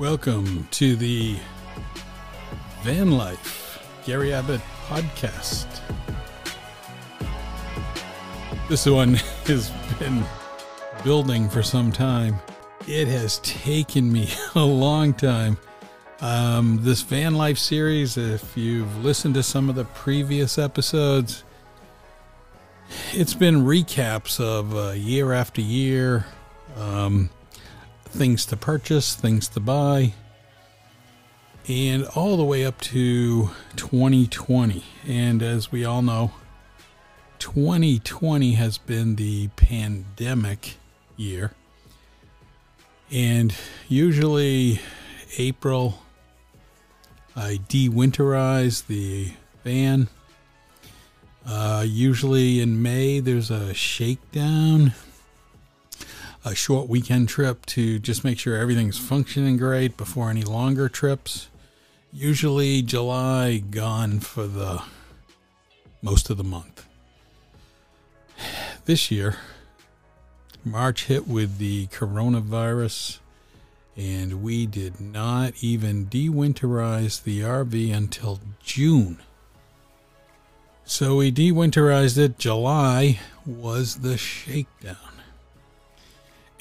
Welcome to the Van Life Gary Abbott Podcast. This one has been building for some time. It has taken me a long time. This Van Life series, if you've listened to some of the previous episodes, it's been recaps of year after year, things to purchase, things to buy, and all the way up to 2020. And as we all know, 2020 has been the pandemic year. And usually April, I de-winterize the van. Usually in May, there's a shakedown, a short weekend trip to just make sure everything's functioning great before any longer trips. Usually July, gone for the most of the month. This year, March hit with the coronavirus, and we did not even de-winterize the RV until June. So we de-winterized it. July was the shakedown.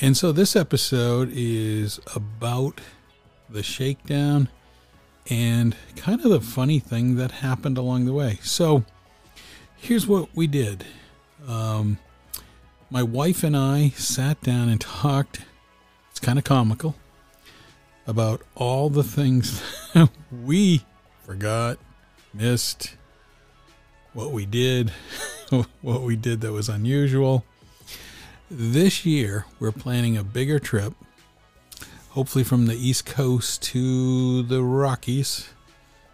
And so this episode is about the shakedown and kind of the funny thing that happened along the way. So here's what we did. My wife and I sat down and talked, it's kind of comical, about all the things that we forgot, missed, what we did that was unusual. This year, we're planning a bigger trip, hopefully from the East Coast to the Rockies,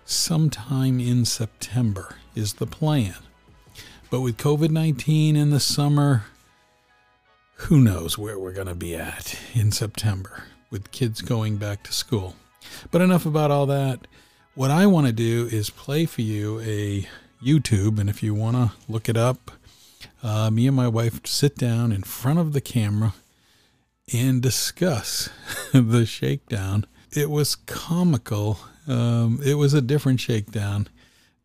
sometime in September is the plan. But with COVID-19 in the summer, who knows where we're going to be at in September with kids going back to school. But enough about all that. What I want to do is play for you a YouTube, and if you want to look it up, me and my wife sit down in front of the camera and discuss the shakedown. It was comical. It was a different shakedown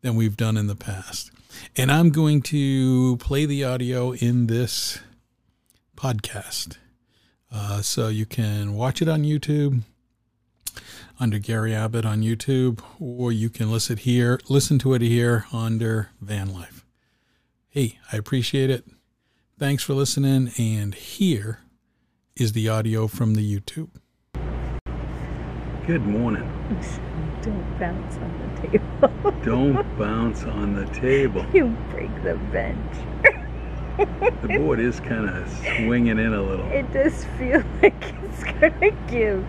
than we've done in the past. And I'm going to play the audio in this podcast. So you can watch it on YouTube under Gary Abbott on YouTube, or you can listen to it here under Van Life. Hey, I appreciate it. Thanks for listening. And here is the audio from the YouTube. Good morning. I'm sorry, don't bounce on the table. Don't bounce on the table. You break the bench. The board is kind of swinging in a little. It does feel like it's going to give.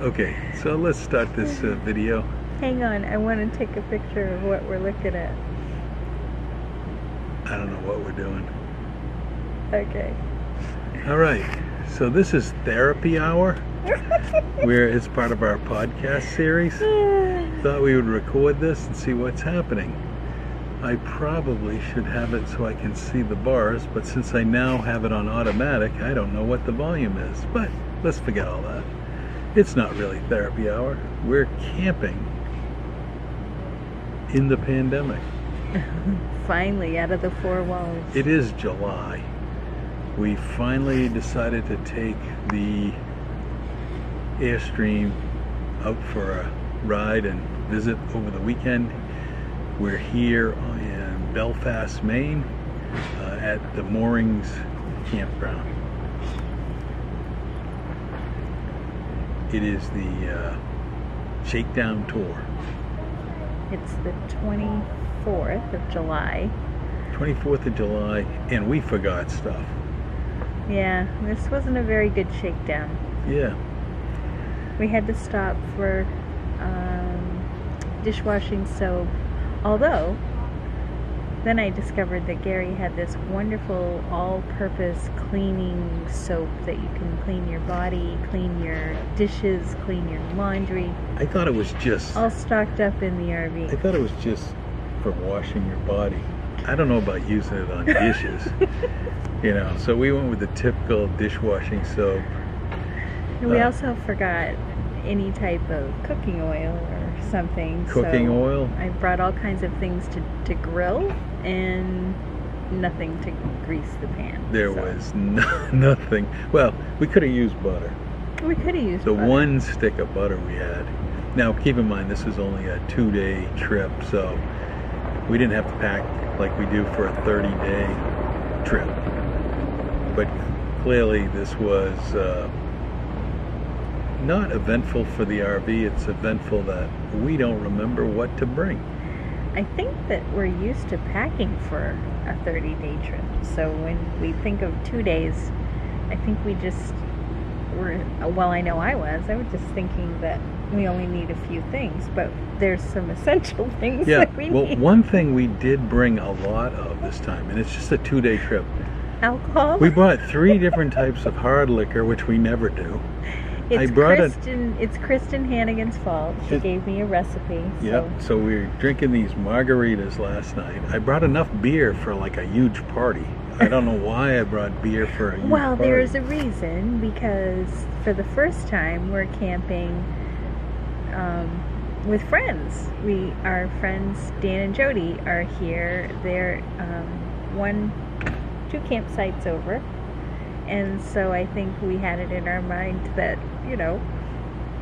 Okay, so let's start this video. Hang on, I want to take a picture of what we're looking at. I don't know what we're doing. Okay. All right. So this is therapy hour, where it's part of our podcast series. Thought we would record this and see what's happening. I probably should have it so I can see the bars, but since I now have it on automatic, I don't know what the volume is. But let's forget all that. It's not really therapy hour. We're camping in the pandemic. Finally out of the four walls. It is July. We finally decided to take the Airstream out for a ride and visit over the weekend. We're here in Belfast, Maine, at the Moorings Campground. It is the Shakedown Tour. It's the 24th of July, and we forgot stuff. Yeah, this wasn't a very good shakedown. Yeah. We had to stop for dishwashing soap, although then I discovered that Gary had this wonderful all-purpose cleaning soap that you can clean your body, clean your dishes, clean your laundry. I thought it was just... all stocked up in the RV. I thought it was just for washing your body. I don't know about using it on dishes. So we went with the typical dishwashing soap. And we also forgot any type of cooking oil or something. Cooking oil? I brought all kinds of things to grill and nothing to grease the pan. There was nothing. Well, we could have used butter. We could have used butter. The one stick of butter we had. Now, keep in mind, this is only a 2-day trip, so we didn't have to pack like we do for a 30-day trip. But clearly, this was not eventful for the RV. It's eventful that we don't remember what to bring. I think that we're used to packing for a 30-day trip. So when we think of 2 days, I think we just were, well, I know I was just thinking that we only need a few things, but there's some essential things that we need. Well, one thing we did bring a lot of this time, and it's just a 2-day trip. Alcohol? We bought 3 different types of hard liquor, which we never do. It's Kristen Hannigan's fault. She gave me a recipe. Yep, so we were drinking these margaritas last night. I brought enough beer for like a huge party. I don't know why I brought beer for a huge party. Well, there's a reason, because for the first time we're camping with friends. Our friends Dan and Jody are here. They're 2 campsites over. And so I think we had it in our mind that, you know,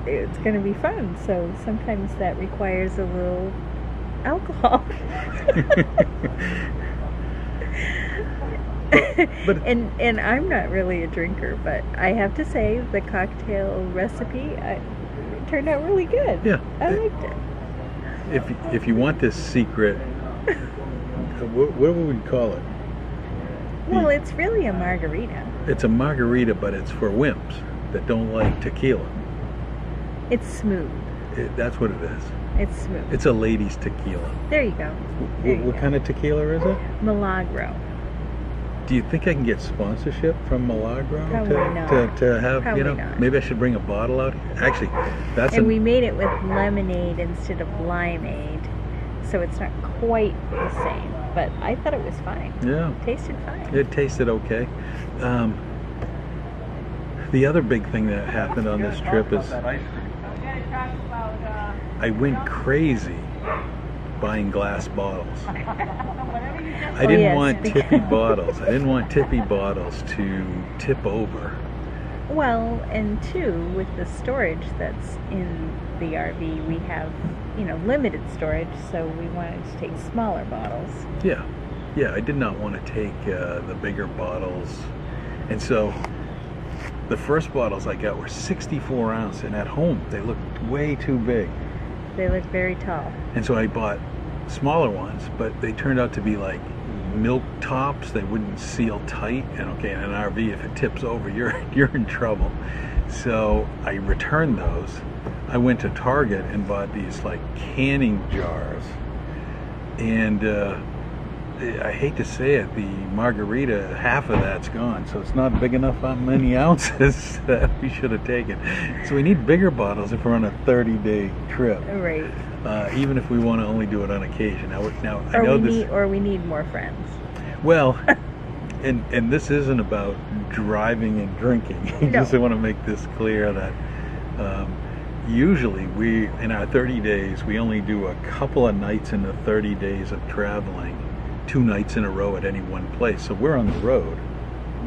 it's going to be fun. So sometimes that requires a little alcohol. And I'm not really a drinker, but I have to say the cocktail recipe turned out really good. Yeah, I liked it. If you want this secret, what would we call it? Well, it's really a margarita. It's a margarita, but it's for wimps that don't like tequila. It's smooth. That's what it is. It's smooth. It's a lady's tequila. There you go. What kind of tequila is it? Milagro. Do you think I can get sponsorship from Milagro? Probably not. Maybe I should bring a bottle out. Actually, that's we made it with lemonade instead of limeade, so it's not quite the same. But I thought it was fine. Yeah. It tasted fine. It tasted okay. The other big thing that happened on this trip is I went crazy buying glass bottles. I didn't want tippy bottles to tip over. Well, and two, with the storage that's in the RV, we have, you know, limited storage, so we wanted to take smaller bottles. Yeah, I did not want to take the bigger bottles, and so the first bottles I got were 64 ounce, and at home they looked way too big. They looked very tall. And so I bought smaller ones, but they turned out to be like milk tops. They wouldn't seal tight, and okay, in an RV, if it tips over, you're in trouble. So I returned those. I went to Target and bought these like canning jars, and I hate to say it, the margarita, half of that's gone, so it's not big enough on many ounces that we should have taken. So we need bigger bottles if we're on a 30-day trip. Right. Even if we want to only do it on occasion. Or we need more friends. Well, and this isn't about driving and drinking. No. Just I want to make this clear that usually we, in our 30 days, we only do a couple of nights in the 30 days of traveling, 2 nights in a row at any one place. So we're on the road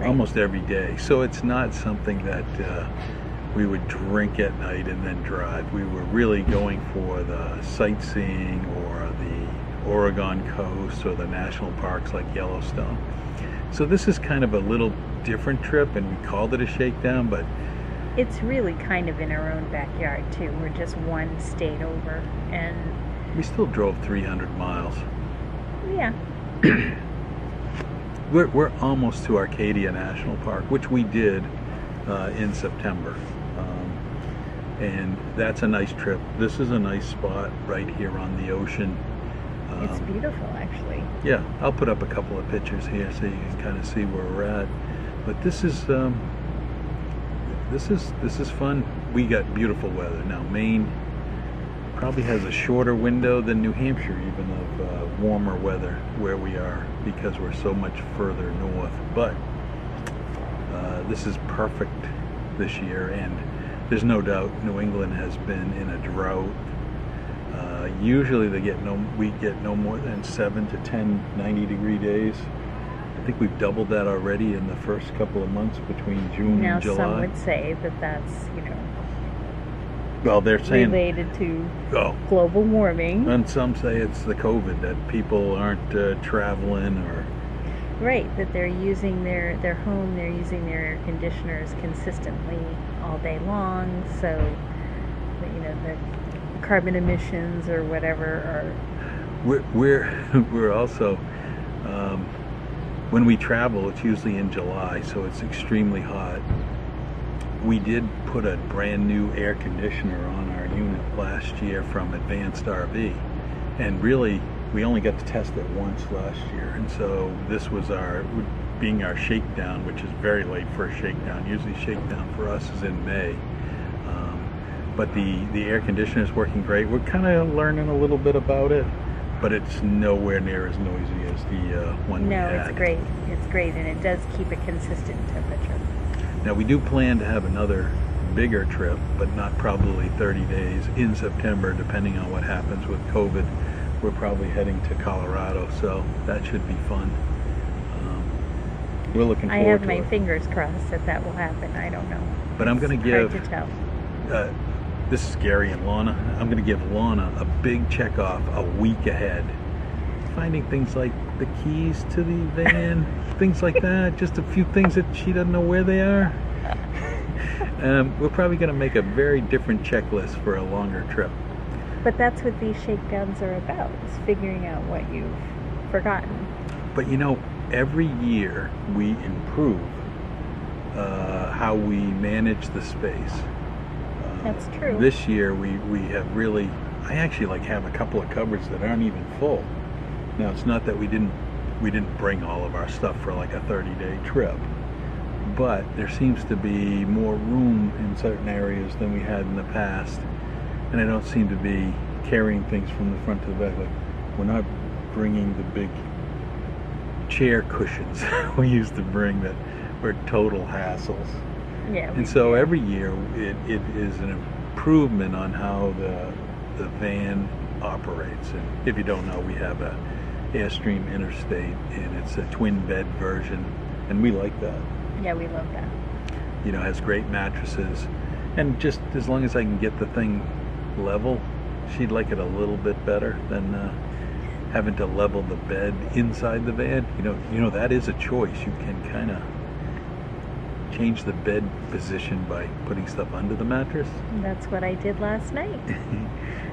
almost every day. So it's not something that we would drink at night and then drive. We were really going for the sightseeing or the Oregon coast or the national parks like Yellowstone. So this is kind of a little different trip, and we called it a shakedown, but it's really kind of in our own backyard, too. We're just one state over, and we still drove 300 miles. Yeah. We're almost to Arcadia National Park, which we did in September. And that's a nice trip. This is a nice spot right here on the ocean. It's beautiful, actually. Yeah. I'll put up a couple of pictures here so you can kind of see where we're at. But this is... This is fun. We got beautiful weather. Now, Maine probably has a shorter window than New Hampshire, even of warmer weather where we are, because we're so much further north. But this is perfect this year, and There's no doubt New England has been in a drought. Usually we get no more than 7 to 10 90-degree days. I think we've doubled that already in the first couple of months between June and July. Now some would say that that's, you know, well, they're saying related to global warming. And some say it's the COVID, that people aren't traveling or... Right, that they're using their home, they're using their air conditioners consistently all day long, so, you know, the carbon emissions or whatever are... We're also, when we travel, it's usually in July, so it's extremely hot. We did put a brand new air conditioner on our unit last year from Advanced RV, and really we only got to test it once last year, and so this was our shakedown, which is very late for a shakedown. Usually shakedown for us is in May, but the air conditioner is working great. We're kind of learning a little bit about it, but it's nowhere near as noisy as the one we had. No, it's great. It's great, and it does keep a consistent temperature. Now, we do plan to have another bigger trip, but not probably 30 days in September, depending on what happens with COVID. We're probably heading to Colorado, so that should be fun. We're looking forward to it. I have my fingers crossed that that will happen. I don't know. But I'm going to give... Hard to tell. This is Gary and Lana. I'm going to give Lana a big check-off a week ahead. Finding things like the keys to the van, things like that, just a few things that she doesn't know where they are. We're probably going to make a very different checklist for a longer trip. But that's what these shakedowns are about, is figuring out what you've forgotten. But you know, every year we improve how we manage the space. That's true. This year we have really, I actually have a couple of cupboards that aren't even full. Now, it's not that we didn't bring all of our stuff for like a 30-day trip, but there seems to be more room in certain areas than we had in the past, and I don't seem to be carrying things from the front to the back. Like, we're not bringing the big chair cushions we used to bring that were total hassles. Yeah. And so every year it is an improvement on how the van operates. And if you don't know, we have a Airstream Interstate, and it's a twin bed version, and we like that. Yeah, we love that. You know, it has great mattresses, and just as long as I can get the thing level, she'd like it a little bit better than having to level the bed inside the van. You know that is a choice. You can kind of change the bed position by putting stuff under the mattress. That's what I did last night.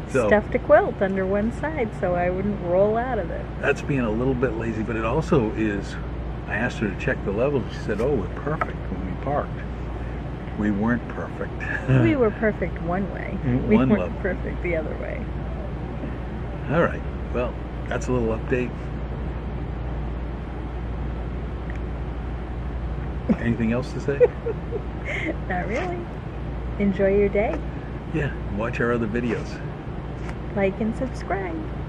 So, stuffed a quilt under one side so I wouldn't roll out of it. That's being a little bit lazy, but it also is, I asked her to check the levels. She said, oh, we're perfect when we parked. We weren't perfect. We were perfect one way. We one weren't level. Perfect the other way. All right. Well, that's a little update. Anything else to say? Not really. Enjoy your day. Yeah. Watch our other videos. Like and subscribe.